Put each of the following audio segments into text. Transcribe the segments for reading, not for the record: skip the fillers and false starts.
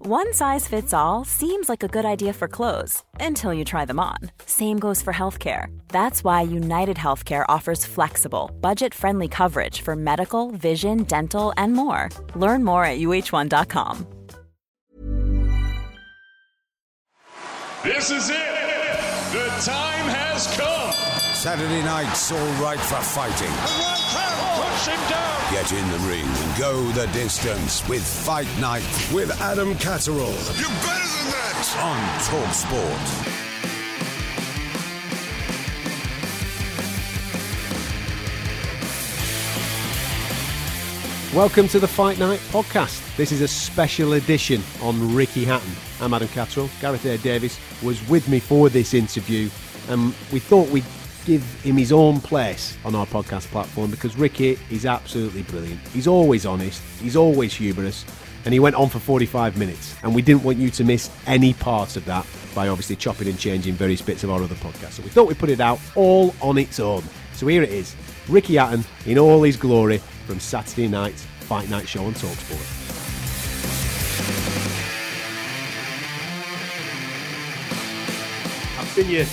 One size fits all seems like a good idea for clothes until you try them on. Same goes for healthcare. That's why United Healthcare offers flexible, budget-friendly coverage for medical, vision, dental, and more. Learn more at uh1.com. This is it. The time has come. Saturday night's all right for fighting. The right hand puts him down. Get in the ring and go the distance with Fight Night with Adam Catterall. You're better than that. On Talksport. Welcome to the Fight Night podcast. This is a special edition on Ricky Hatton. I'm Adam Catterall. Gareth A. Davis was with me for this interview, and we thought we'd give him his own place on our podcast platform because Ricky is absolutely brilliant. He's always honest, he's always humorous, and he went on for 45 minutes, and we didn't want you to miss any part of that by obviously chopping and changing various bits of our other podcast. So we thought we'd put it out all on its own. So here it is, Ricky Hatton in all his glory, from Saturday night's Fight Night show on Talksport. I've seen you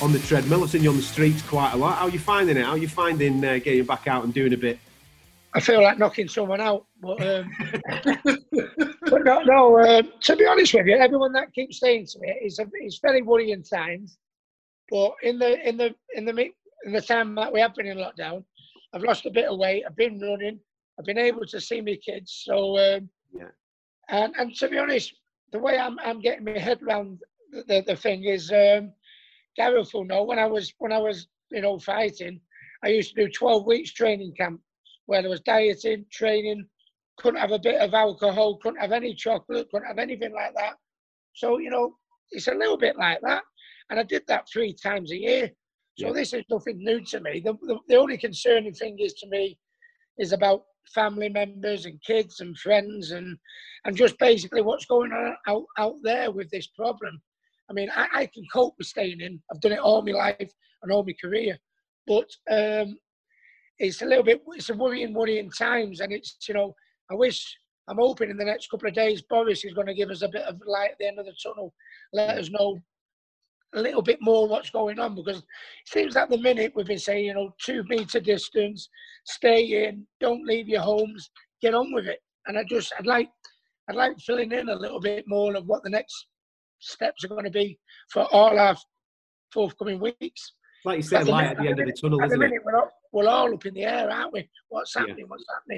on the treadmill, I've seen you on the streets quite a lot. How are you finding it? How are you finding getting back out and doing a bit? I feel like knocking someone out, but, but no, to be honest with you, everyone that keeps saying to me, it's very worrying times, but in the time that we have been in lockdown, I've lost a bit of weight. I've been running. I've been able to see my kids. So, yeah. And to be honest, the way I'm getting my head around the thing is, Gareth will know, when I was fighting, I used to do 12 weeks training camp where there was dieting, training, couldn't have a bit of alcohol, couldn't have any chocolate, couldn't have anything like that. So, it's a little bit like that. And I did that 3 times a year. So this is nothing new to me. The only concerning thing is to me is about family members and kids and friends and just basically what's going on out there with this problem. I mean, I can cope with staying in. I've done it all my life and all my career. But it's a worrying times. And it's, I'm hoping in the next couple of days, Boris is going to give us a bit of light at the end of the tunnel, let us know a little bit more what's going on, because it seems like the minute we've been saying 2 meter distance, stay in, don't leave your homes, get on with it. And I'd like filling in a little bit more of what the next steps are going to be for all our forthcoming weeks. Like you said, light at the end of the tunnel, isn't it? At the minute we're all up in the air, aren't we? What's happening?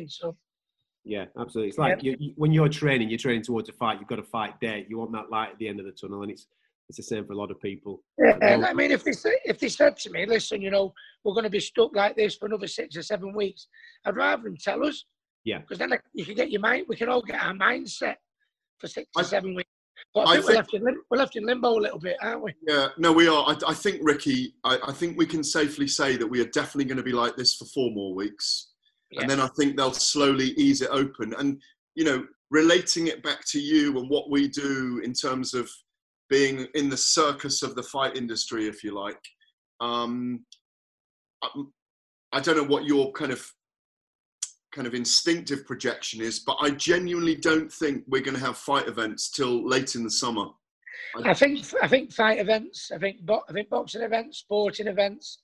So. Yeah, absolutely. It's like you, when you're training towards a fight. You've got a fight date. You want that light at the end of the tunnel, and it's the same for a lot of people. Yeah, I mean, if they said to me, listen, we're going to be stuck like this for another 6 or 7 weeks, I'd rather them tell us. Yeah. Because then you can get your mind, we can all get our mindset for 6 to 7 weeks. But I think we're left in limbo a little bit, aren't we? Yeah, no, we are. I think, Ricky, I think we can safely say that we are definitely going to be like this for 4 more weeks. Yeah. And then I think they'll slowly ease it open. And, relating it back to you and what we do in terms of being in the circus of the fight industry, if you like. I don't know what your kind of instinctive projection is, but I genuinely don't think we're going to have fight events till late in the summer. I think fight events, I think boxing events, sporting events.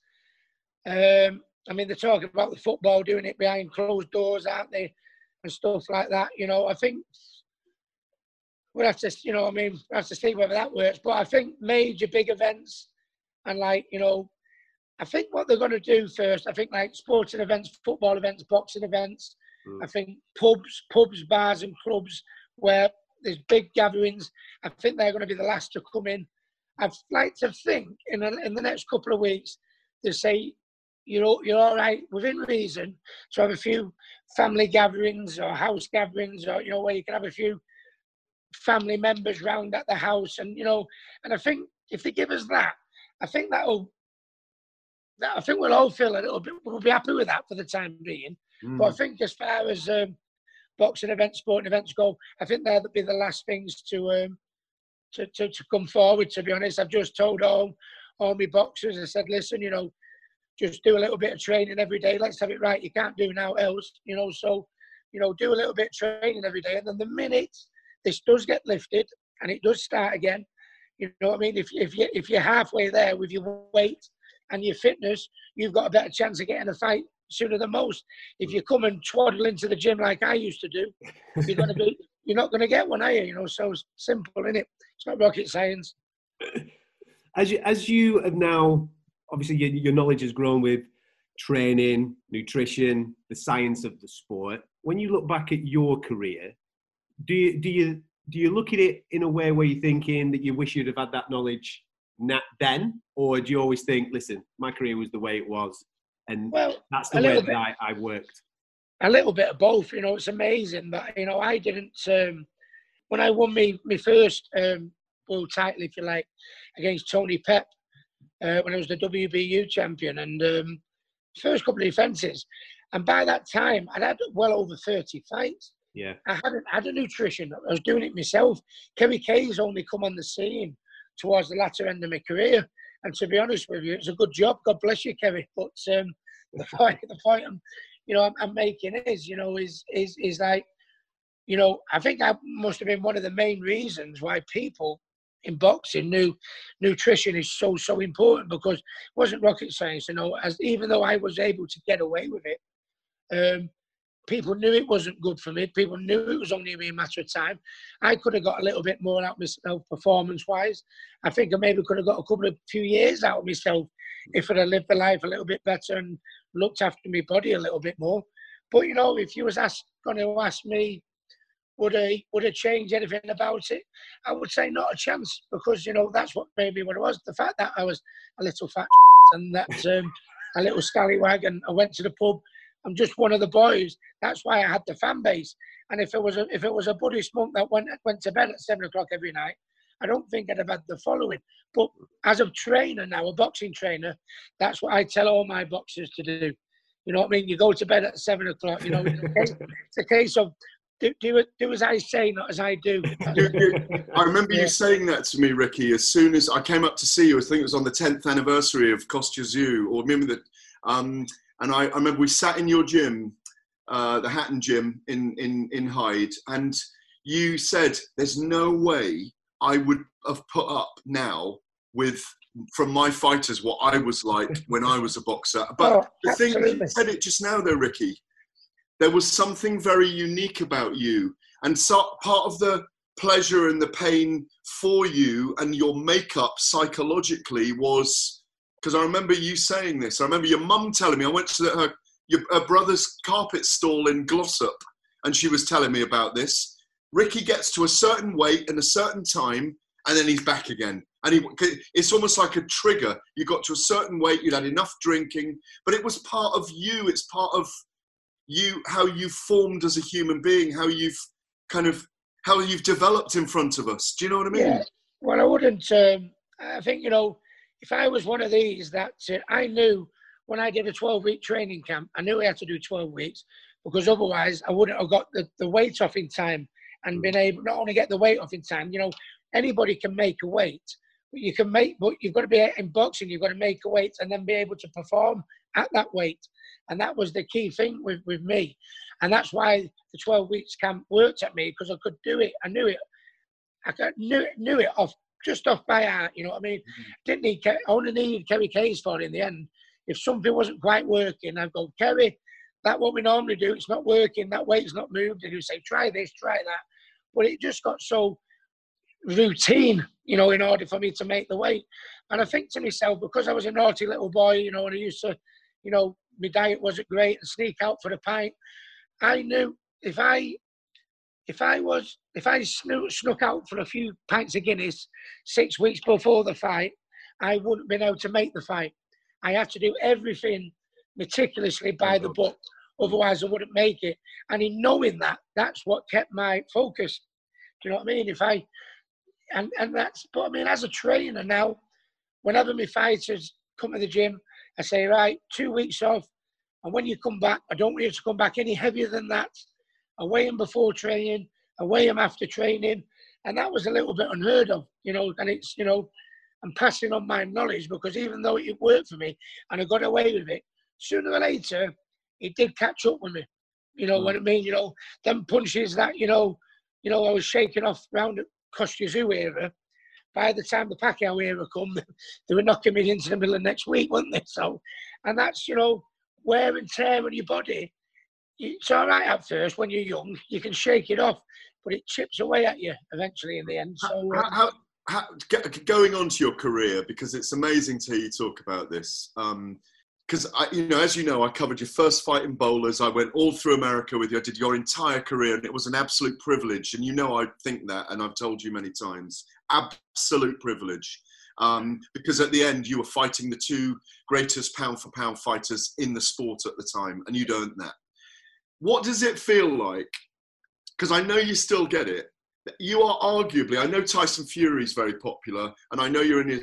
I mean, they're talking about the football doing it behind closed doors, aren't they? And stuff like that. I think we'll have to, we'll have to see whether that works. But I think major big events and I think what they're going to do first, I think like sporting events, football events, boxing events, I think pubs, bars and clubs where there's big gatherings, I think they're going to be the last to come in. I'd like to think in the next couple of weeks, they say, you're all right within reason to have a few family gatherings or house gatherings or, where you can have a few family members round at the house, and you know, and I think if they give us that, I think I think we'll all feel a little bit, we'll be happy with that for the time being. Mm. But I think as far as boxing events, sporting events go, I think they'll be the last things to come forward, to be honest. I've just told all my boxers, I said, listen, you know, just do a little bit of training every day. Let's have it right. You can't do now else, you know. So, you know, do a little bit of training every day. And then the minute this does get lifted and it does start again, you know what I mean? If you're halfway there with your weight and your fitness, you've got a better chance of getting a fight sooner than most. If you come and twaddle into the gym like I used to do, you're not going to get one, are you? You know, so it's simple, isn't it? It's not rocket science. As you have now, obviously your knowledge has grown with training, nutrition, the science of the sport. When you look back at your career, do you look at it in a way where you're thinking that you wish you'd have had that knowledge then, or do you always think, listen, my career was the way it was, and that's the way that I worked? A little bit of both, you know. It's amazing that, you know, I didn't, when I won my first world title, if you like, against Tony Pep, when I was the WBU champion, and first couple of defences, and by that time I'd had well over 30 fights. Yeah, I hadn't had a nutrition. I was doing it myself. Kerry Kays only come on the scene towards the latter end of my career, and to be honest with you, it's a good job. God bless you, Kerry. But the point I'm making is, you know, is like, you know, I think I must have been one of the main reasons why people in boxing nutrition is so important, because it wasn't rocket science, you know. As even though I was able to get away with it, people knew it wasn't good for me. People knew it was only a matter of time. I could have got a little bit more out of myself performance-wise. I think I maybe could have got a few years out of myself if I'd have lived the life a little bit better and looked after my body a little bit more. But, you know, if you was going to ask me, would I change anything about it? I would say not a chance, because, you know, that's what made me what it was. The fact that I was a little fat and that a little scallywag, and I went to the pub. I'm just one of the boys. That's why I had the fan base. And if it was a Buddhist monk that went to bed at 7 o'clock every night, I don't think I'd have had the following. But as a trainer now, a boxing trainer, that's what I tell all my boxers to do. You know what I mean? You go to bed at 7 o'clock. You know, it's a case of do as I say, not as I do. I remember you saying that to me, Ricky, as soon as I came up to see you. I think it was on the 10th anniversary of Kostya Tszyu, or remember that. And I remember we sat in your gym, the Hatton gym in Hyde, and you said, there's no way I would have put up now from my fighters what I was like when I was a boxer. But the thing you said it just now though, Ricky, there was something very unique about you. And so part of the pleasure and the pain for you and your makeup psychologically was... Because I remember you saying this. I remember your mum telling me. I went to her brother's carpet stall in Glossop, and she was telling me about this. Ricky gets to a certain weight and a certain time, and then he's back again. And it's almost like a trigger. You got to a certain weight, you'd had enough drinking, but it was part of you. It's part of you, how you formed as a human being, how you've developed in front of us. Do you know what I mean? Yeah. Well, I wouldn't. I think, you know, if I was one of these that I knew when I did a 12-week training camp, I knew I had to do 12 weeks because otherwise I wouldn't have got the weight off in time and been able not only get the weight off in time. You know, anybody can make a weight, but you've got to be in boxing. You've got to make a weight and then be able to perform at that weight, and that was the key thing with me, and that's why the 12 weeks camp worked at me, because I could do it. I knew it. I knew it off. Just off by heart, you know what I mean? Mm-hmm. I only needed Kerry Kays for it in the end. If something wasn't quite working, I'd go, Kerry, that's what we normally do. It's not working. That weight's not moved. And he'd say, try this, try that. But it just got so routine, you know, in order for me to make the weight. And I think to myself, because I was a naughty little boy, you know, and I used to, you know, my diet wasn't great and sneak out for a pint, I knew if I snuck out for a few pints of Guinness 6 weeks before the fight, I wouldn't have been able to make the fight. I had to do everything meticulously by the book, otherwise I wouldn't make it. And in knowing that, that's what kept my focus. Do you know what I mean? If I, and that's, but I mean, as a trainer now, whenever my fighters come to the gym, I say, right, 2 weeks off. And when you come back, I don't want you to come back any heavier than that. I weigh them before training. I weigh them after training. And that was a little bit unheard of, you know, and it's, you know, I'm passing on my knowledge because even though it worked for me and I got away with it, sooner or later, it did catch up with me. You know what I mean? You know, them punches that, you know, I was shaking off round at Kostya Tszyu era. By the time the Pacquiao era come, they were knocking me into the middle of next week, weren't they? So, and that's, you know, wear and tear on your body. It's all right at first when you're young. You can shake it off, but it chips away at you eventually in the end. So, going on to your career, because it's amazing to hear you talk about this. Because, you know, as you know, I covered your first fight in bowlers. I went all through America with you. I did your entire career, and it was an absolute privilege. And you know I think that, and I've told you many times. Absolute privilege. Because at the end, you were fighting the two greatest pound-for-pound fighters in the sport at the time, and you'd earned that. What does it feel like? Because I know you still get it. You are arguably, I know Tyson Fury is very popular, and I know you're in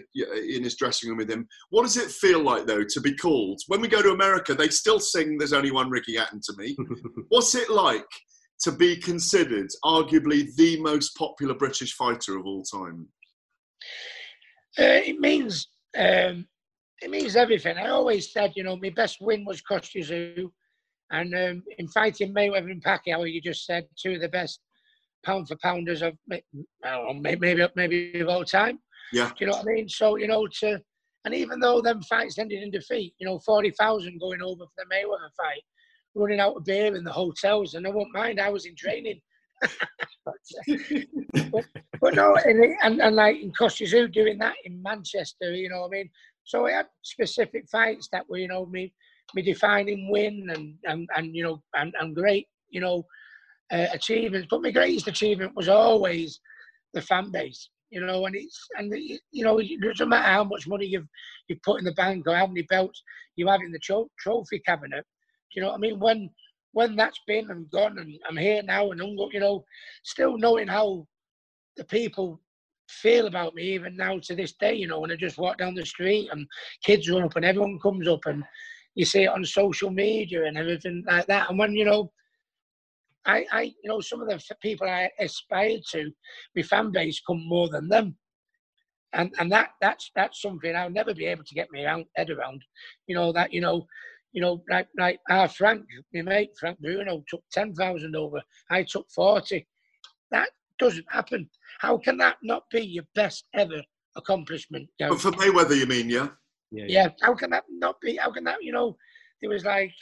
his dressing room with him. What does it feel like, though, to be called? When we go to America, they still sing There's Only One Ricky Hatton to me. What's it like to be considered arguably the most popular British fighter of all time? It means everything. I always said, you know, my best win was Kostya Tszyu. And in fighting Mayweather and Pacquiao, you just said two of the best pound-for-pounders of, I don't know, maybe of all time. Yeah. Do you know what I mean? So, you know, and even though them fights ended in defeat, you know, 40,000 going over for the Mayweather fight, running out of beer in the hotels, and I won't mind, I was in training. but no, and like in Kostya Tszyu doing that in Manchester, you know what I mean? So I had specific fights that were, you know, me defining win and you know, and great, you know, achievements. But my greatest achievement was always the fan base, you know, and it doesn't matter how much money you've put in the bank or how many belts you have in the trophy cabinet. Do you know what I mean? When that's been and gone, and I'm here now, and you know, still knowing how the people feel about me even now to this day, you know, when I just walk down the street and kids run up and everyone comes up and you see it on social media and everything like that. And when, you know, I you know, some of the people I aspire to, my fan base come more than them. And that's something I'll never be able to get my head around, you know, that, you know, like our Frank, my mate, Frank Bruno, took 10,000 over. I took 40. That doesn't happen. How can that not be your best ever accomplishment? But for Mayweather, you mean, yeah? Yeah. How can that not be? How can that, you know, there was like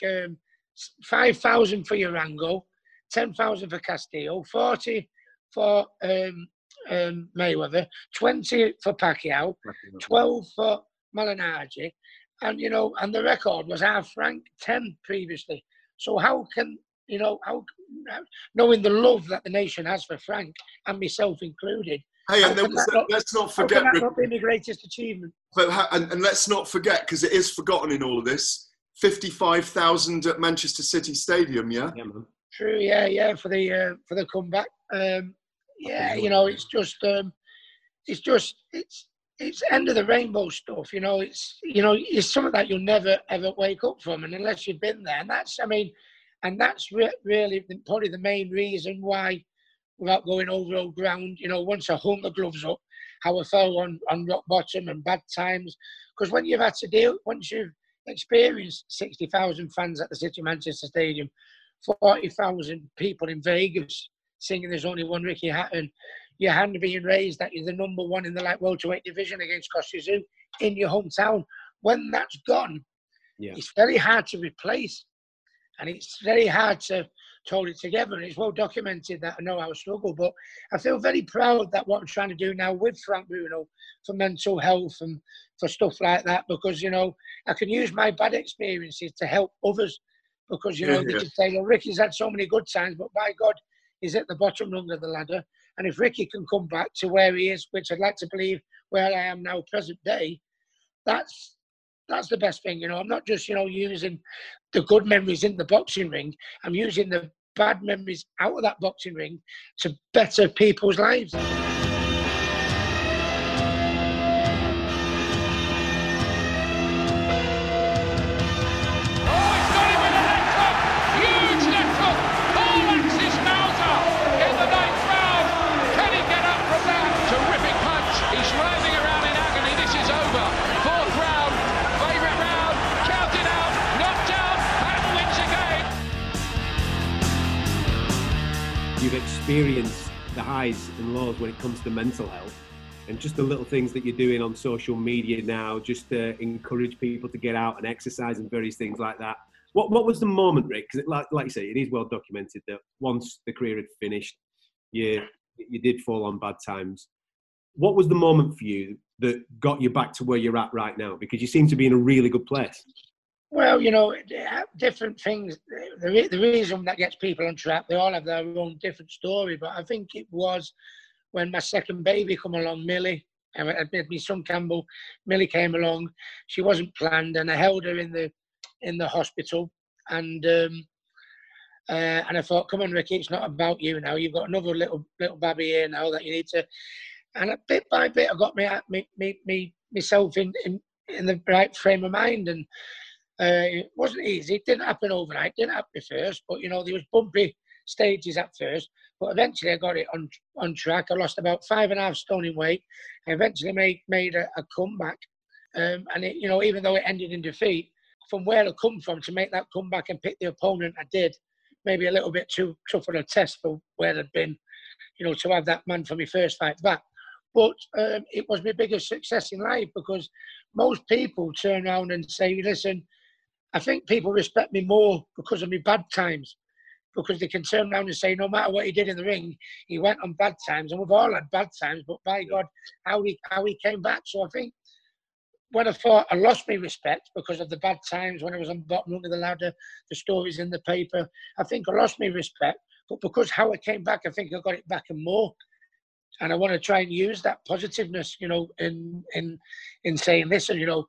5,000 for Urango, 10,000 for Castillo, 40 for Mayweather, 20 for Pacquiao, 12 for Malignaggi. And, you know, and the record was half ranked 10 previously. So how can, you know, knowing the love that the nation has for Frank and myself included. Hey, and let's not forget. That's not been the greatest achievement. But, and let's not forget, because it is forgotten in all of this, 55,000 at Manchester City Stadium, yeah? Yeah, man. True, yeah, for the comeback. Yeah, you know, it's end of the rainbow stuff, you know. It's something that you'll never ever wake up from, and unless you've been there, and that's really probably the main reason why, without going over old ground, you know, once I hung the gloves up, how I fell on rock bottom and bad times, because when you've had to deal, once you've experienced 60,000 fans at the City of Manchester Stadium, 40,000 people in Vegas singing "There's Only One Ricky Hatton," your hand being raised that you're the number one in the light welterweight division against Kostya Tszyu in your hometown. When that's gone, yeah, it's very hard to replace, and it's very hard to hold it together. And it's well documented that I know how I struggle, but I feel very proud that what I'm trying to do now with Frank Bruno for mental health and for stuff like that, because, you know, I can use my bad experiences to help others, because, you know, they can say, well, Ricky's had so many good times, but by God, he's at the bottom rung of the ladder. And if Ricky can come back to where he is, which I'd like to believe where I am now, present day, that's the best thing, you know. I'm not just, you know, using the good memories in the boxing ring. I'm using the bad memories out of that boxing ring to better people's lives. Experience the highs and lows when it comes to mental health, and just the little things that you're doing on social media now just to encourage people to get out and exercise and various things like that. What was the moment, Rick? Because like you say, it is well documented that once the career had finished, you did fall on bad times. What was the moment for you that got you back to where you're at right now? Because you seem to be in a really good place. Well, you know, different things. The reason that gets people on track, they all have their own different story. But I think it was when my second baby come along, Millie, and my son Campbell, Millie came along. She wasn't planned, and I held her in the hospital. And I thought, come on, Ricky, it's not about you now. You've got another little baby here now that you need to. And bit by bit, I got myself in the right frame of mind. And it wasn't easy. It didn't happen overnight. It didn't happen first, but you know, there was bumpy stages at first, but eventually I got it on track. I lost about 5.5 stone in weight. I eventually made a comeback, and it, you know, even though it ended in defeat, from where I come from to make that comeback and pick the opponent I did, maybe a little bit too tough of a test for where I'd been, you know, to have that man for my first fight back. But it was my biggest success in life, because most people turn around and say, listen, I think people respect me more because of my bad times, because they can turn around and say, no matter what he did in the ring, he went on bad times, and we've all had bad times, but by God, how he came back. So I think when I thought I lost my respect because of the bad times, when I was on the bottom rung of the ladder, the stories in the paper, I think I lost my respect, but because how I came back, I think I got it back and more. And I want to try and use that positiveness, you know, in saying, listen, you know,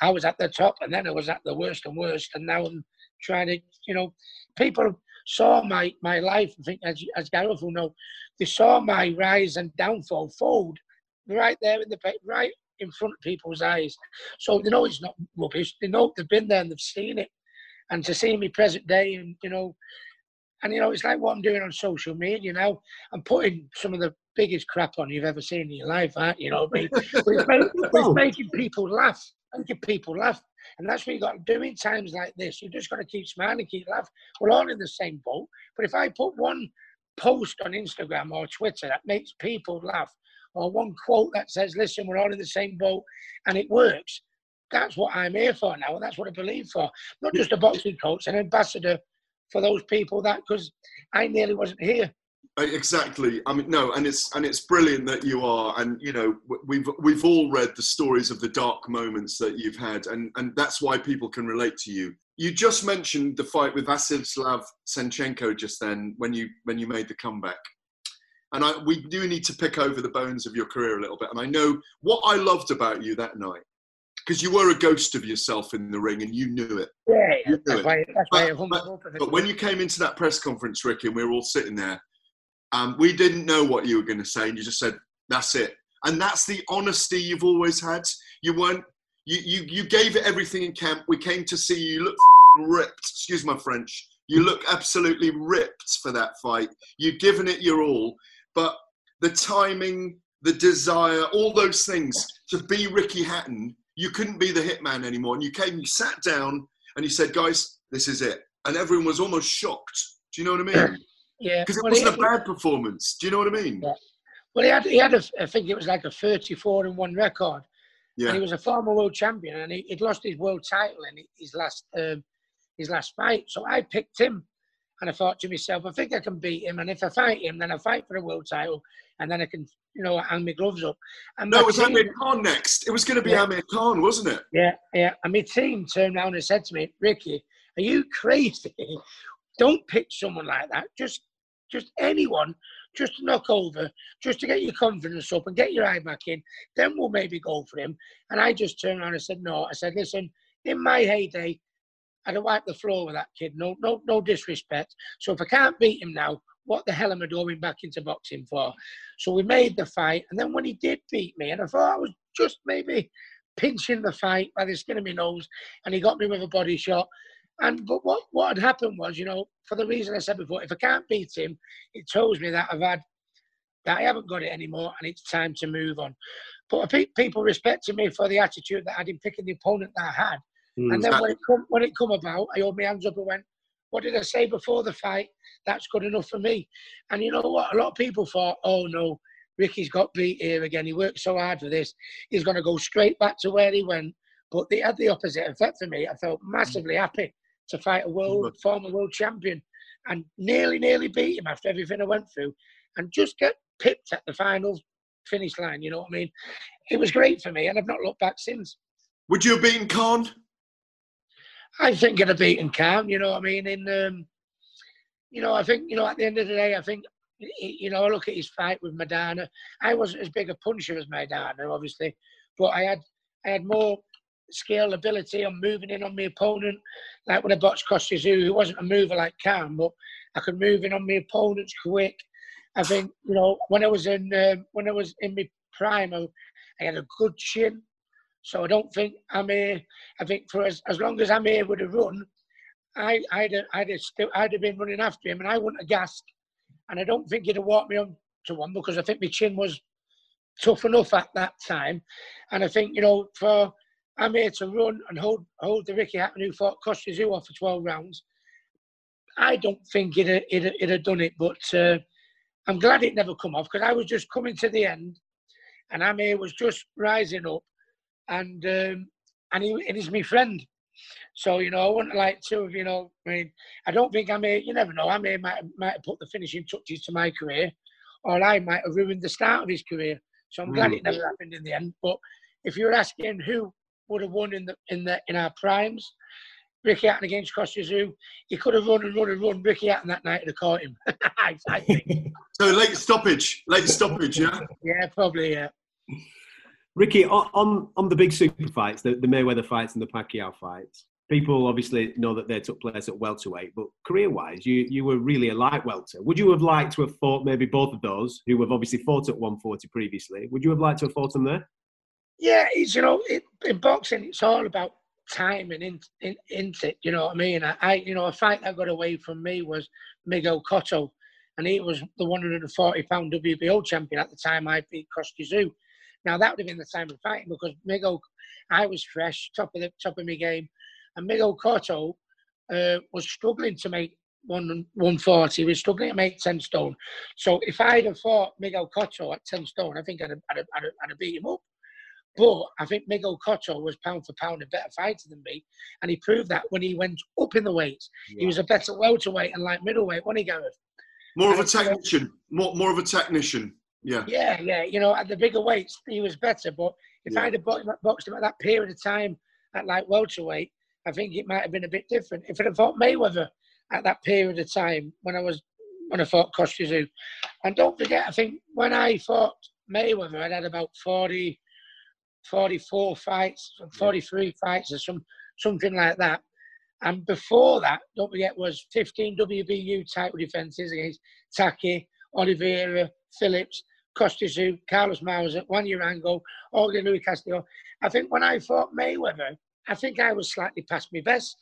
I was at the top, and then I was at the worst and worst, and now I'm trying to, you know, people saw my life. I think, as Gareth will know, they saw my rise and downfall fold right there right in front of people's eyes. So they know it's not rubbish. They know, they've been there and they've seen it. And to see me present day, and you know, it's like what I'm doing on social media now. I'm putting some of the biggest crap on you've ever seen in your life, aren't you? You know what I mean? It's making people laugh. Making people laugh. And that's what you've got to do in times like this. You've just got to keep smiling, keep laughing. We're all in the same boat. But if I put one post on Instagram or Twitter that makes people laugh, or one quote that says, listen, we're all in the same boat, and it works, that's what I'm here for now, and that's what I believe for. Not just a boxing coach, an ambassador for those people, that, because I nearly wasn't here. Exactly. I mean, no, and it's brilliant that you are, and you know, we've all read the stories of the dark moments that you've had, and that's why people can relate to you. You just mentioned the fight with Vasilslav Senchenko just then, when you made the comeback, and we do need to pick over the bones of your career a little bit. And I know what I loved about you that night, because you were a ghost of yourself in the ring, and you knew it. Yeah, but when you came into that press conference, Ricky, and we were all sitting there. We didn't know what you were going to say, and you just said, that's it. And that's the honesty you've always had. You weren't, you gave it everything in camp. We came to see you. You look ripped, excuse my French. You look absolutely ripped for that fight. You've given it your all. But the timing, the desire, all those things to be Ricky Hatton, you couldn't be the hitman anymore. And you came, you sat down, and you said, guys, this is it. And everyone was almost shocked. Do you know what I mean? Yeah, because it wasn't a bad performance. Do you know what I mean? Yeah. Well, he had I think it was like a 34-1 record. Yeah. And he was a former world champion, and he'd lost his world title in his last fight. So I picked him, and I thought to myself, I think I can beat him, and if I fight him, then I fight for a world title, and then I can, you know, hang my gloves up. And no, it was Amir Khan next. It was going to be Amir Khan, wasn't it? Yeah, yeah. And my team turned around and said to me, Ricky, are you crazy? Don't pick someone like that. Just anyone, just to knock over, just to get your confidence up and get your eye back in, then we'll maybe go for him. And I just turned around and said, no. I said, listen, in my heyday, I'd have wiped the floor with that kid. No disrespect. So if I can't beat him now, what the hell am I going back into boxing for? So we made the fight. And then when he did beat me, and I thought I was just maybe pinching the fight by the skin of my nose, and he got me with a body shot. And but what had happened was, you know, for the reason I said before, if I can't beat him, it tells me that I haven't got it anymore and it's time to move on. But I think people respected me for the attitude that I had in picking the opponent that I had. And then when it come about, I held my hands up and went, what did I say before the fight? That's good enough for me. And you know what? A lot of people thought, oh no, Ricky's got beat here again. He worked so hard for this. He's going to go straight back to where he went. But they had the opposite effect for me. I felt massively happy to fight a former world champion and nearly beat him after everything I went through and just get pipped at the final finish line, you know what I mean? It was great for me and I've not looked back since. Would you have beaten Khan? I think I'd have beaten Khan, you know what I mean? In, you know, I think, you know, at the end of the day, I think, you know, I look at his fight with Maidana. I wasn't as big a puncher as Maidana, obviously, but I had more skill, ability on moving in on my opponent. Like when I boxed Kostya Tszyu, who wasn't a mover like Khan, but I could move in on my opponents quick. I think, you know, when I was in my prime, I had a good chin. So I don't think Amir, I think for as long as Amir would have run, I'd have been running after him and I wouldn't have gassed. And I don't think he'd have walked me on to one because I think my chin was tough enough at that time. And I think, you know, for Amir to run and hold the Ricky Hatton who fought Kostya Tszyu off for 12 rounds, I don't think he'd have done it. But I'm glad it never come off because I was just coming to the end and Amir was just rising up. And he's my friend. So, you know, I wouldn't like to have, you know, I mean, I don't think Amir, you never know, Amir might have put the finishing touches to my career or I might have ruined the start of his career. So I'm glad it never happened in the end. But if you're asking who would have won in our primes, Ricky Hatton against Kostya Tszyu, he could have run. Ricky Hatton that night would have caught him. I think. So late stoppage, yeah? Yeah, probably, yeah. Ricky, on the big super fights, the Mayweather fights and the Pacquiao fights, people obviously know that they took place at welterweight, but career-wise, you were really a light welter. Would you have liked to have fought maybe both of those, who have obviously fought at 140 previously? Would you have liked to have fought them there? Yeah, it's, you know, in boxing, it's all about timing, isn't it? You know what I mean? I you know, a fight that got away from me was Miguel Cotto, and he was the 140-pound WBO champion at the time I beat Kostya Tszyu. Now that would have been the time of fighting because Miguel, I was fresh, top of my game, and Miguel Cotto was struggling to make 140. He was struggling to make 10 stone. So if I'd have fought Miguel Cotto at 10 stone, I think I'd have beat him up. But I think Miguel Cotto was pound for pound a better fighter than me, and he proved that when he went up in the weights. Yeah. He was a better welterweight and light middleweight, wasn't he, Gareth? More of a technician. Yeah. Yeah. You know, at the bigger weights, he was better. But if I'd have boxed him at that period of time at like welterweight, I think it might have been a bit different. If I'd have fought Mayweather at that period of time when I fought Kostya Tszyu, and don't forget, I think when I fought Mayweather, I'd had about 40, 44 fights, 43 fights, or something like that. And before that, don't forget, was 15 WBU title defences against Taki, Oliveira, Phillips, Kostya Tszyu, Carlos Mauser, Juan Urango, Jorge Luis Castillo. I think when I fought Mayweather, I think I was slightly past my best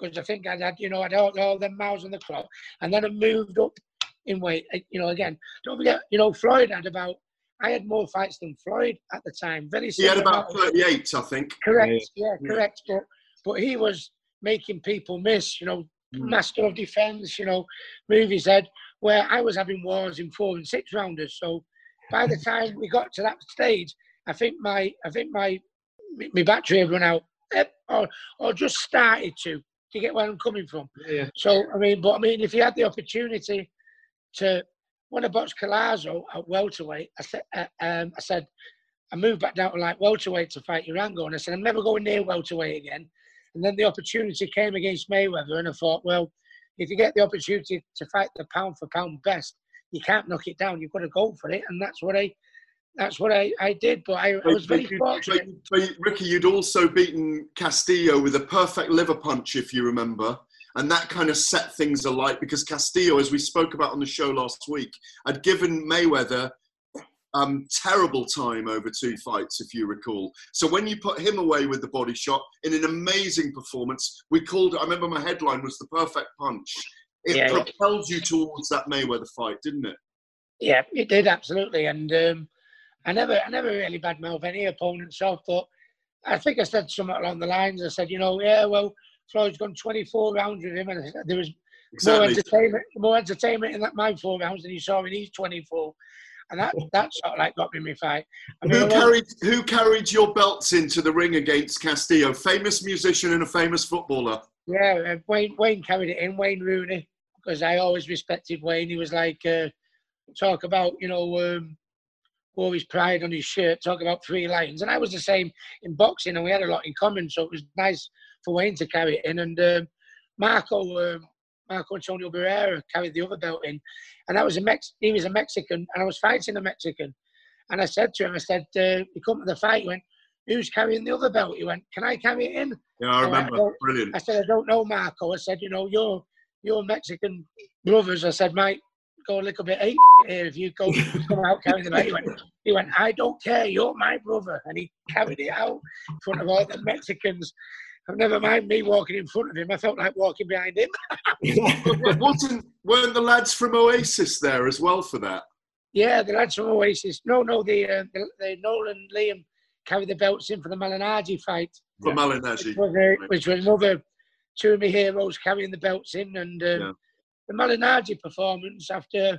because I think I'd had all them miles on the clock, and then I moved up in weight. You know, again, don't forget, you know, Floyd had about, I had more fights than Floyd at the time. Very similar. He had about 38, I think. Correct, yeah. Correct. But he was making people miss, you know, master of defence, you know, move his head, where I was having wars in 4 and 6 rounders. So by the time we got to that stage, I think my battery had run out or just started to. Do you get where I'm coming from? Yeah. So, I mean, if you had the opportunity to, when I boxed Collazo at welterweight, I said, I moved back down to like welterweight to fight Urango. And I said, I'm never going near welterweight again. And then the opportunity came against Mayweather, and I thought, well, if you get the opportunity to fight the pound-for-pound best, you can't knock it down. You've got to go for it, and that's what I that's what I did, but I was very fortunate. Ricky, you'd also beaten Castillo with a perfect liver punch, if you remember. And that kind of set things alight, because Castillo, as we spoke about on the show last week, had given Mayweather terrible time over two fights, if you recall. So when you put him away with the body shot in an amazing performance, we called it, I remember my headline was "The Perfect Punch." It propelled you towards that Mayweather fight, didn't it? Yeah, it did, absolutely. And I never really badmouthed any opponent, so I think I said something along the lines. I said, you know, yeah, well, Floyd's gone 24 rounds with him, and there was more entertainment in that my 4 rounds than you saw in his 24. And that sort of like got me in my fight. I mean, who carried your belts into the ring against Castillo? Famous musician and a famous footballer. Yeah, Wayne carried it in, Wayne Rooney, because I always respected Wayne. He was like, talk about, you know, wore his pride on his shirt, talk about three lions. And I was the same in boxing, and we had a lot in common, so it was nice for Wayne to carry it in. And Marco Antonio Barrera carried the other belt in, and he was a Mexican, and I was fighting a Mexican, and I said to him, he come to the fight, he went, "Who's carrying the other belt?" He went, "Can I carry it in?" Yeah, I remember. Brilliant. I said, "I don't know, Marco." I said, "You know, your Mexican brothers," I said, "might go a little bit ape here if you go come out carrying the belt." He went, "I don't care, you're my brother," and he carried it out in front of all the Mexicans. Never mind me walking in front of him. I felt like walking behind him. Weren't the lads from Oasis there as well for that? Yeah, the lads from Oasis. No, the Nolan Liam carried the belts in for the Malignaggi fight. For Malignaggi. Which was another two of my heroes carrying the belts in. And the Malignaggi performance after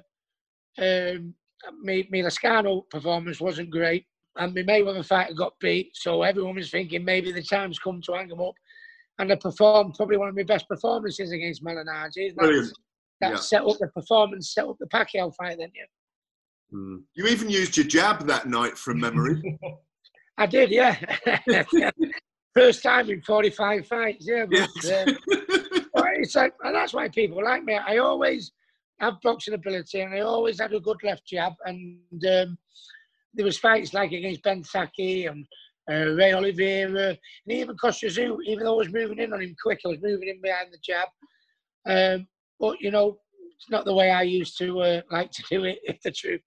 my Lascano performance wasn't great. And my Mayweather fighter got beat, so everyone was thinking maybe the time's come to hang him up. And I performed probably one of my best performances against Malignaggi. That set up the Pacquiao fight, then, yeah. Mm. You even used your jab that night from memory. I did, yeah. First time in 45 fights, yeah. But, it's like, and that's why people like me. I always have boxing ability, and I always had a good left jab, and... there was fights like against Ben Thaki and Ray Oliveira, and even Kostya Tszyu, even though I was moving in on him quick, I was moving in behind the jab. But, you know, it's not the way I used to like to do it, if the truth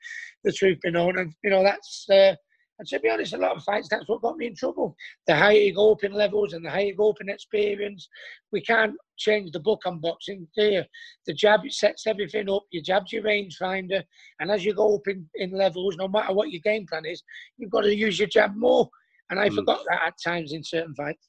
be known. And, you know, that's, and to be honest, a lot of fights, that's what got me in trouble. The higher you go up in levels and the higher you go up in experience, we can't change the book on boxing, do you? The jab, it sets everything up. Your jab's your range finder. And as you go up in levels, no matter what your game plan is, you've got to use your jab more. And I forgot that at times in certain fights.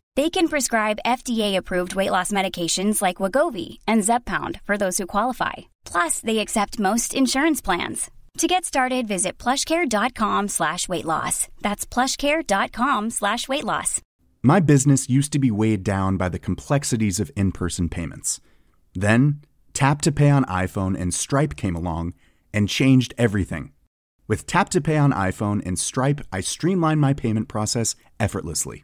They can prescribe FDA-approved weight loss medications like Wegovy and Zepbound for those who qualify. Plus, they accept most insurance plans. To get started, visit plushcare.com/weightloss. That's plushcare.com/weightloss. My business used to be weighed down by the complexities of in-person payments. Then, Tap to Pay on iPhone and Stripe came along and changed everything. With Tap to Pay on iPhone and Stripe, I streamlined my payment process effortlessly.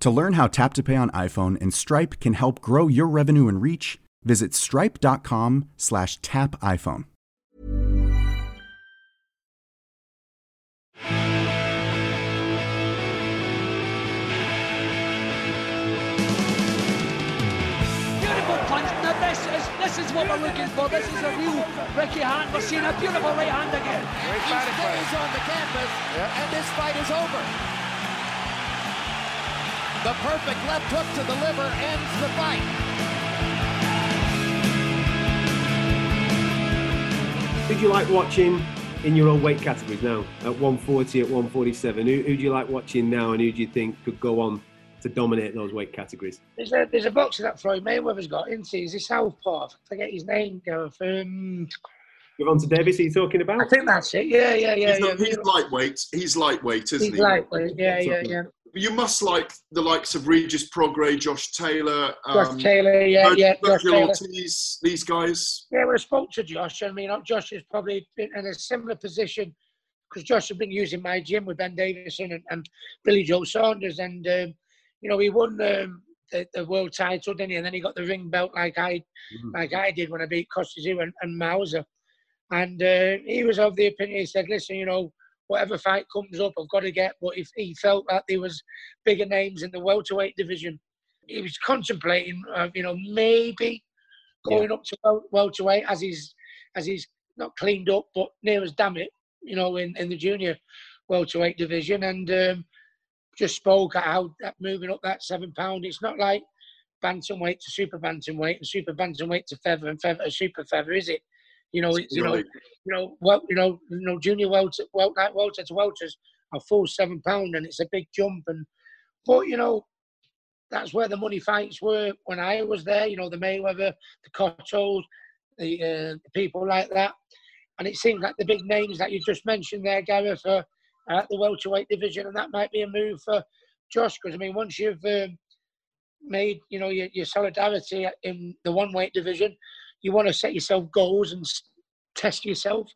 To learn how Tap to Pay on iPhone and Stripe can help grow your revenue and reach, visit stripe.com/tapiphone. beautiful. This is a real Ricky Hatton. We're seeing a beautiful right hand again. Great fighting play. He's on the canvas, and this fight is over. The perfect left hook to the liver ends the fight. Who do you like watching in your own weight categories now? At 140, at 147, who do you like watching now, and who do you think could go on to dominate those weight categories? There's a boxer that Floyd Mayweather's got, isn't he? He's a southpaw. I forget his name, Gareth. Gervonta Davis, are you talking about? I think that's it, yeah. He's lightweight, isn't he? He's lightweight, yeah. You must like the likes of Regis Prograis, Josh Taylor. Josh Taylor. Ortiz, these guys. Yeah, well, I spoke to Josh. I mean, Josh has probably been in a similar position, because Josh has been using my gym with Ben Davison and Billy Joe Saunders, and you know, he won the world title, didn't he? And then he got the ring belt like I did when I beat Kostya Tszyu and Mauser. And he was of the opinion, he said, listen, you know, whatever fight comes up, I've got to get. But if he felt that there was bigger names in the welterweight division, he was contemplating, you know, maybe going up to welterweight as he's not cleaned up, but near as damn it, you know, in the junior welterweight division. And just spoke at how that moving up that 7 pound, it's not like bantamweight to super bantamweight and super bantamweight to feather and feather to super feather, is it? You know, it's, you know, junior welter, welter to welters are full 7 pound, and it's a big jump. And but you know, that's where the money fights were when I was there. You know, the Mayweather, the Cottos, the people like that. And it seems like the big names that you just mentioned there, Gareth, at the welterweight division, and that might be a move for Josh, because I mean, once you've made, you know, your solidarity in the one weight division, you want to set yourself goals and test yourself,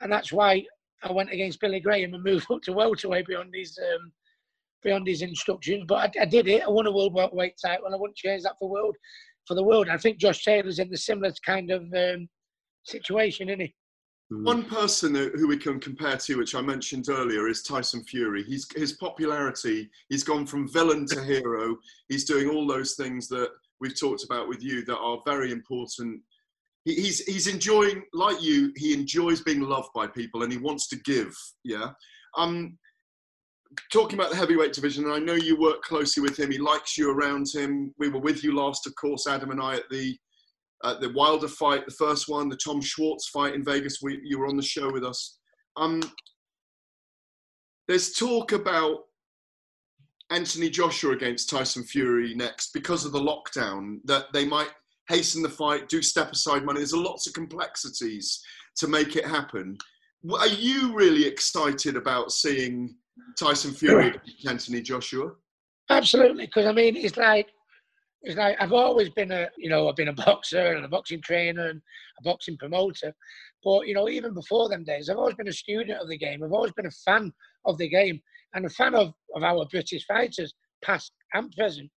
and that's why I went against Billy Graham and moved up to welterweight beyond his instructions. But I did it. I won a world welterweight title, and I wouldn't change that for the world. I think Josh Taylor's in the similar kind of situation, isn't he? One person who we can compare to, which I mentioned earlier, is Tyson Fury. His popularity, he's gone from villain to hero. He's doing all those things that we've talked about with you that are very important. He's enjoying, like you, he enjoys being loved by people, and he wants to give, yeah? Talking about the heavyweight division, and I know you work closely with him. He likes you around him. We were with you last, of course, Adam and I, at the Wilder fight, the first one, the Tom Schwartz fight in Vegas. You were on the show with us. There's talk about Anthony Joshua against Tyson Fury next because of the lockdown, that they might hasten the fight, do step-aside money. There's lots of complexities to make it happen. Are you really excited about seeing Tyson Fury against Anthony Joshua? Absolutely, because, I mean, it's like I've always been I've been a boxer and a boxing trainer and a boxing promoter. But, you know, even before them days, I've always been a student of the game. I've always been a fan of the game and a fan of our British fighters, past and present.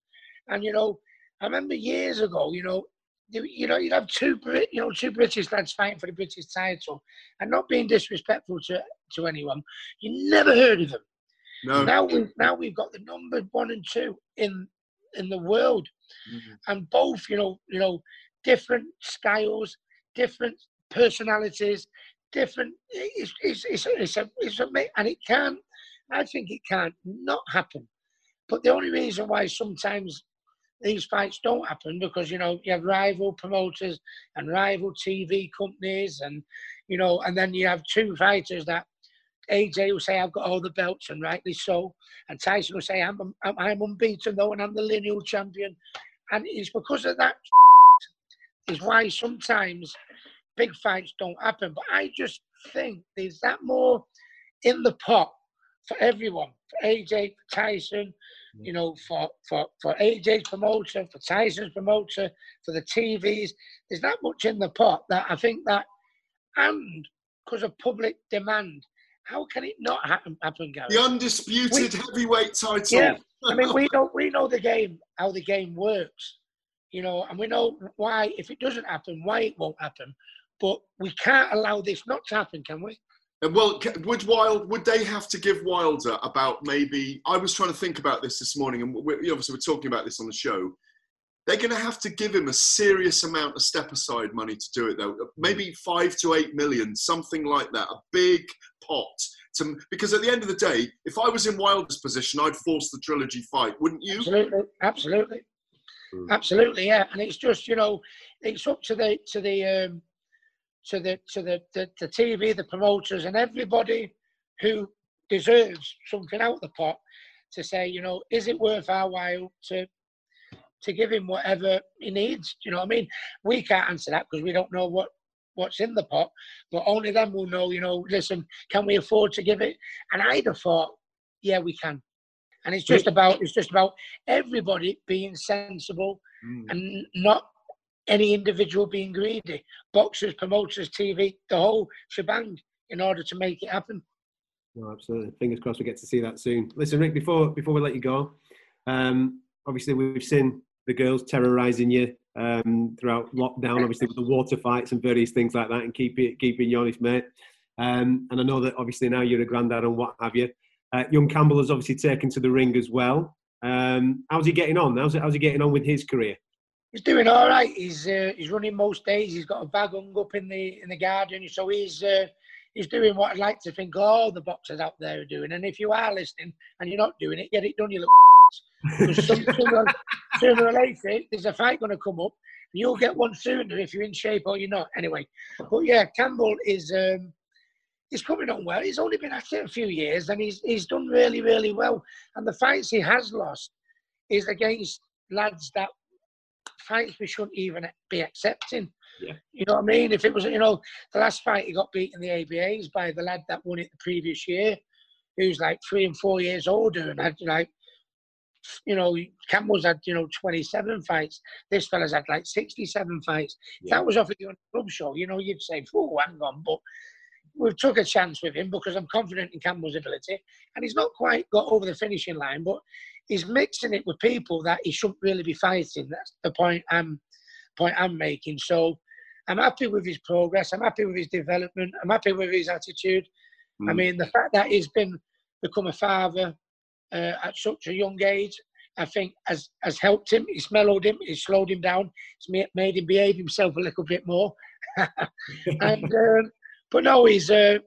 And, you know, I remember years ago, you'd have two British lads fighting for the British title, and not being disrespectful to anyone, you never heard of them. No. Now we've got the number 1 and 2 in the world. Mm-hmm. And both, you know, different styles, different personalities, different. It's a and it can. I think it can not happen. But the only reason why sometimes these fights don't happen, because you know, you have rival promoters and rival TV companies, and you know, and then you have two fighters that AJ will say, I've got all the belts, and rightly so. And Tyson will say, I'm unbeaten though, and I'm the lineal champion. And it's because of that is why sometimes big fights don't happen. But I just think there's that more in the pot for everyone, for AJ, for Tyson, you know, for AJ's promoter, for Tyson's promoter, for the TVs. There's that much in the pot that I think that, and because of public demand, how can it not happen, Gary? The undisputed heavyweight title. Yeah, I mean, we know the game, how the game works, you know, and we know why, if it doesn't happen, why it won't happen. But we can't allow this not to happen, can we? And well, would they have to give Wilder about maybe? I was trying to think about this morning, and obviously we're talking about this on the show. They're going to have to give him a serious amount of step-aside money to do it, though. Maybe 5 to 8 million, something like that. A big pot. Because at the end of the day, if I was in Wilder's position, I'd force the trilogy fight, wouldn't you? Absolutely, absolutely. Mm. Absolutely, yeah. And it's just, you know, it's up to the TV, the promoters, and everybody who deserves something out of the pot to say, you know, is it worth our while to give him whatever he needs? Do you know what I mean? We can't answer that because we don't know what's in the pot, but only then we'll know, you know, listen, can we afford to give it? And I'd have thought, yeah, we can. And it's just about everybody being sensible and not any individual being greedy. Boxers, promoters, TV, the whole shebang, in order to make it happen. No, absolutely. Fingers crossed we get to see that soon. Listen, Rick, before we let you go, obviously we've seen the girls terrorising you throughout lockdown, obviously with the water fights and various things like that, and keeping you honest, mate. And I know that obviously now you're a granddad and what have you. Young Campbell has obviously taken to the ring as well. How's he getting on? How's he getting on with his career? He's doing all right. He's running most days. He's got a bag hung up in the garden, so he's doing what I'd like to think all the boxers out there are doing. And if you are listening and you're not doing it, get it done, you little because sooner or later there's a fight going to come up. You'll get one sooner if you're in shape or you're not. Anyway, but yeah, Campbell is he's coming on well. He's only been at it a few years, and he's done really, really well. And the fights he has lost is against lads that fights we shouldn't even be accepting. Yeah. You know what I mean? If it was, you know, the last fight he got beat in the ABAs by the lad that won it the previous year, who's like 3 and 4 years older, and had like, you know, Campbell's had, you know, 27 fights. This fella's had like 67 fights. Yeah. That was off at the club show. You know, you'd say, oh, hang on, but we've took a chance with him because I'm confident in Campbell's ability. And he's not quite got over the finishing line, but he's mixing it with people that he shouldn't really be fighting. That's the point I'm making. So I'm happy with his progress. I'm happy with his development. I'm happy with his attitude. Mm. I mean, the fact that he's become a father at such a young age, I think has helped him. It's mellowed him. It's slowed him down. It's made him behave himself a little bit more. And but no, he's a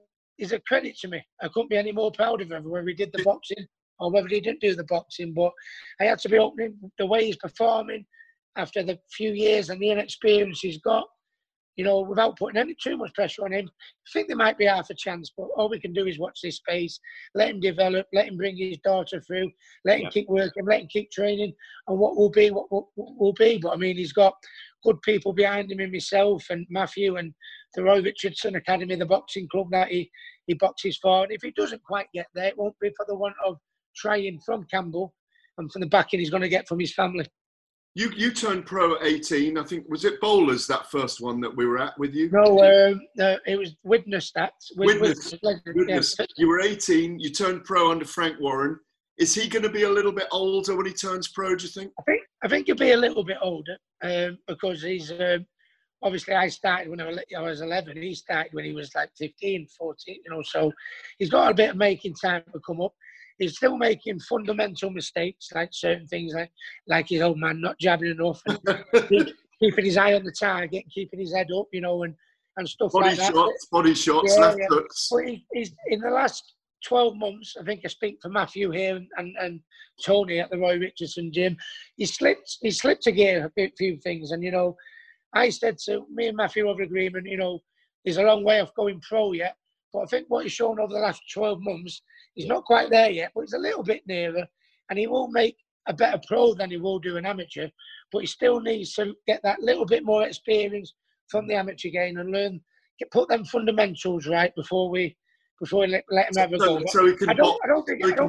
credit to me. I couldn't be any more proud of him, whether he did the boxing or whether he didn't do the boxing. But I had to be opening the way he's performing after the few years and the inexperience he's got, you know, without putting any too much pressure on him. I think there might be half a chance, but all we can do is watch this space, let him develop, let him bring his daughter through, let him keep working, let him keep training, and what will be. But I mean, he's got good people behind him, and myself and Matthew and the Roy Richardson Academy, the boxing club that he boxes for. And if he doesn't quite get there, it won't be for the want of trying from Campbell and from the backing he's going to get from his family. You turned pro at 18, I think. Was it Bowlers, that first one that we were at with you? No, it was Widnes. That's Widnes. Yeah. You were 18. You turned pro under Frank Warren. Is he going to be a little bit older when he turns pro, do you think? I think he'll be a little bit older because he's obviously I started when I was 11. He started when he was like 15, 14. You know, so he's got a bit of making time to come up. He's still making fundamental mistakes, like certain things, like his old man not jabbing enough, and keeping his eye on the target, keeping his head up, you know, and stuff body like shots, that. Body shots, left hooks. But he's, in the last 12 months, I think I speak for Matthew here and Tony at the Roy Richardson gym, he slipped a gear a few things. And, you know, I said to me and Matthew over agreement, you know, he's a long way off going pro yet. But I think what he's shown over the last 12 months, he's not quite there yet, but he's a little bit nearer, and he will make a better pro than he will do an amateur, but he still needs to get that little bit more experience from the amateur game and learn, put them fundamentals right before we let him have a go. So he can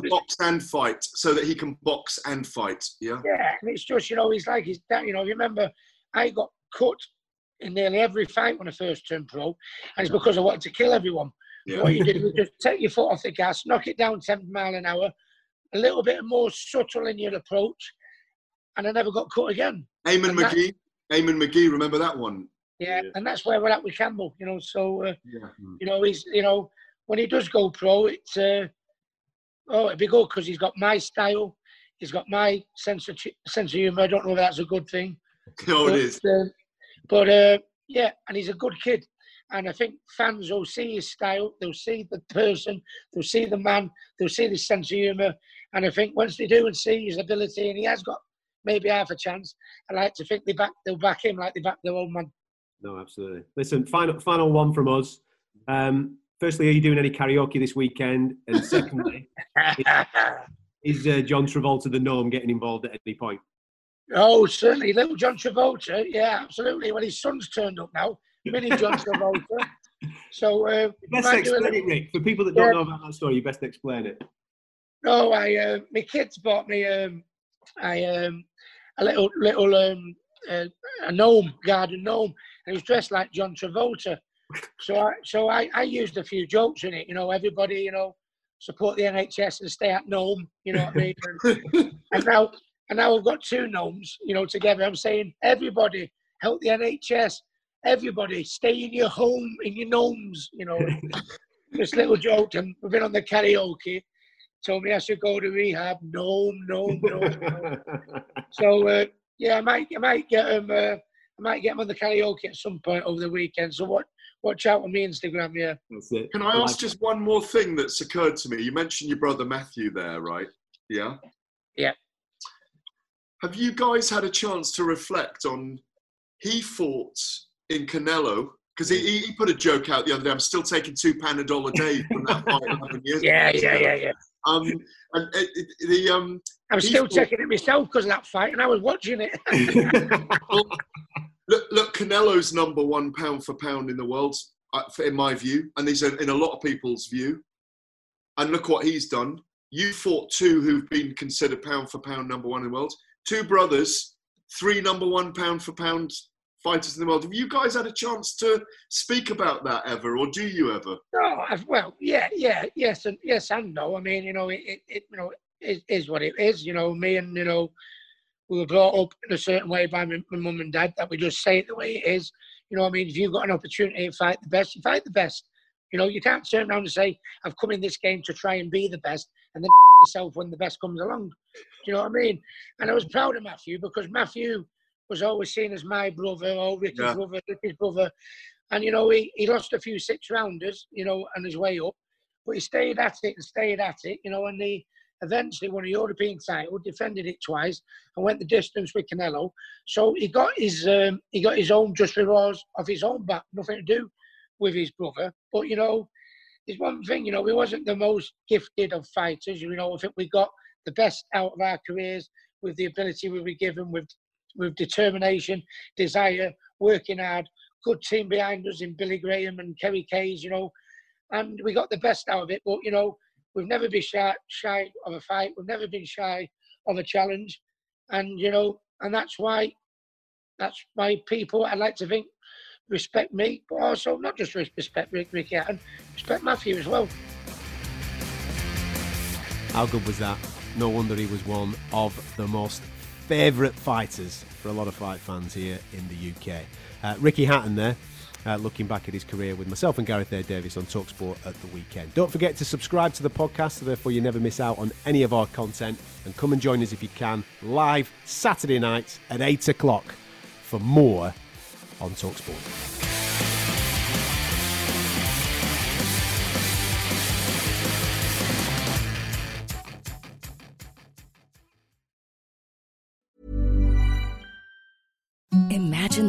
box and fight, so that he can box and fight, yeah? Yeah, and it's just, you know, he's like, you know, remember, I got cut in nearly every fight when I first turned pro, and it's because I wanted to kill everyone. Yeah. What you did was just take your foot off the gas, knock it down 10 miles an hour, a little bit more subtle in your approach, and I never got cut again. Eamon McGee, remember that one? Yeah, and that's where we're at with Campbell, you know. So, you know, he's, you know, when he does go pro, it's, it'd be good because he's got my style, he's got my sense of humour. I don't know if that's a good thing. No, it is. Yeah, and he's a good kid. And I think fans will see his style, they'll see the person, they'll see the man, they'll see the sense of humour. And I think once they do and see his ability, and he has got maybe half a chance, I like to think they'll back him like they back their old man. No, absolutely. Listen, final one from us. Firstly, are you doing any karaoke this weekend? And secondly, is John Travolta the gnome getting involved at any point? Oh, certainly. Little John Travolta, yeah, absolutely. Well, his son's turned up now. Mini John Travolta. So, best explain it, Rick. For people that don't know about that story, you best explain it. No, my kids bought me a little gnome, garden gnome, and he was dressed like John Travolta. So I used a few jokes in it. You know, everybody, you know, support the NHS and stay at gnome. You know what I mean? And now I've got two gnomes, you know, together. I'm saying everybody help the NHS. Everybody, stay in your home, in your gnomes, you know. This little joke, and we've been on the karaoke, told me I should go to rehab, gnome. So, yeah, I might get him on the karaoke at some point over the weekend, so watch out on my Instagram, yeah. That's it. Can I ask just one more thing that's occurred to me? You mentioned your brother Matthew there, right? Yeah? Yeah. Have you guys had a chance to reflect on, he fought in Canelo, because he put a joke out the other day. I'm still taking £2 a day from that fight 11 years ago. Yeah. And I'm still checking it myself because of that fight, and I was watching it. Look, Canelo's number one pound for pound in the world, in my view, and he's in a lot of people's view. And look what he's done. You fought two who've been considered pound for pound number one in the world. Two brothers, three number one pound for pound fighters in the world. Have you guys had a chance to speak about that ever, or do you ever? No, yes and no. I mean, you know, it is what it is. You know, me and, you know, we were brought up in a certain way by my mum and dad that we just say it the way it is. You know what I mean? If you've got an opportunity to fight the best, you fight the best. You know, you can't turn around and say, I've come in this game to try and be the best, and then yourself when the best comes along. Do you know what I mean? And I was proud of Matthew, because Matthew was always seen as my brother, or Ricky's brother, Ricky's brother. And, you know, he lost a few 6-rounders, you know, on his way up. But he stayed at it, you know, and he eventually won a European title, defended it twice, and went the distance with Canelo. So he got his own just rewards off his own back, nothing to do with his brother. But, you know, there's one thing, you know, we wasn't the most gifted of fighters. You know, I think we got the best out of our careers with the ability we were given, with determination, desire, working hard, good team behind us in Billy Graham and Kerry Kays, you know, and we got the best out of it. But, you know, we've never been shy of a fight. We've never been shy of a challenge. And, you know, and that's why people, I like to think, respect me, but also not just respect Ricky Hatton, respect Matthew as well. How good was that? No wonder he was one of the most favourite fighters for a lot of fight fans here in the UK. Ricky Hatton there, looking back at his career with myself and Gareth A. Davis on Talksport at the weekend. Don't forget to subscribe to the podcast, so therefore you never miss out on any of our content, and come and join us if you can, live Saturday nights at 8 o'clock for more on Talksport. Imagine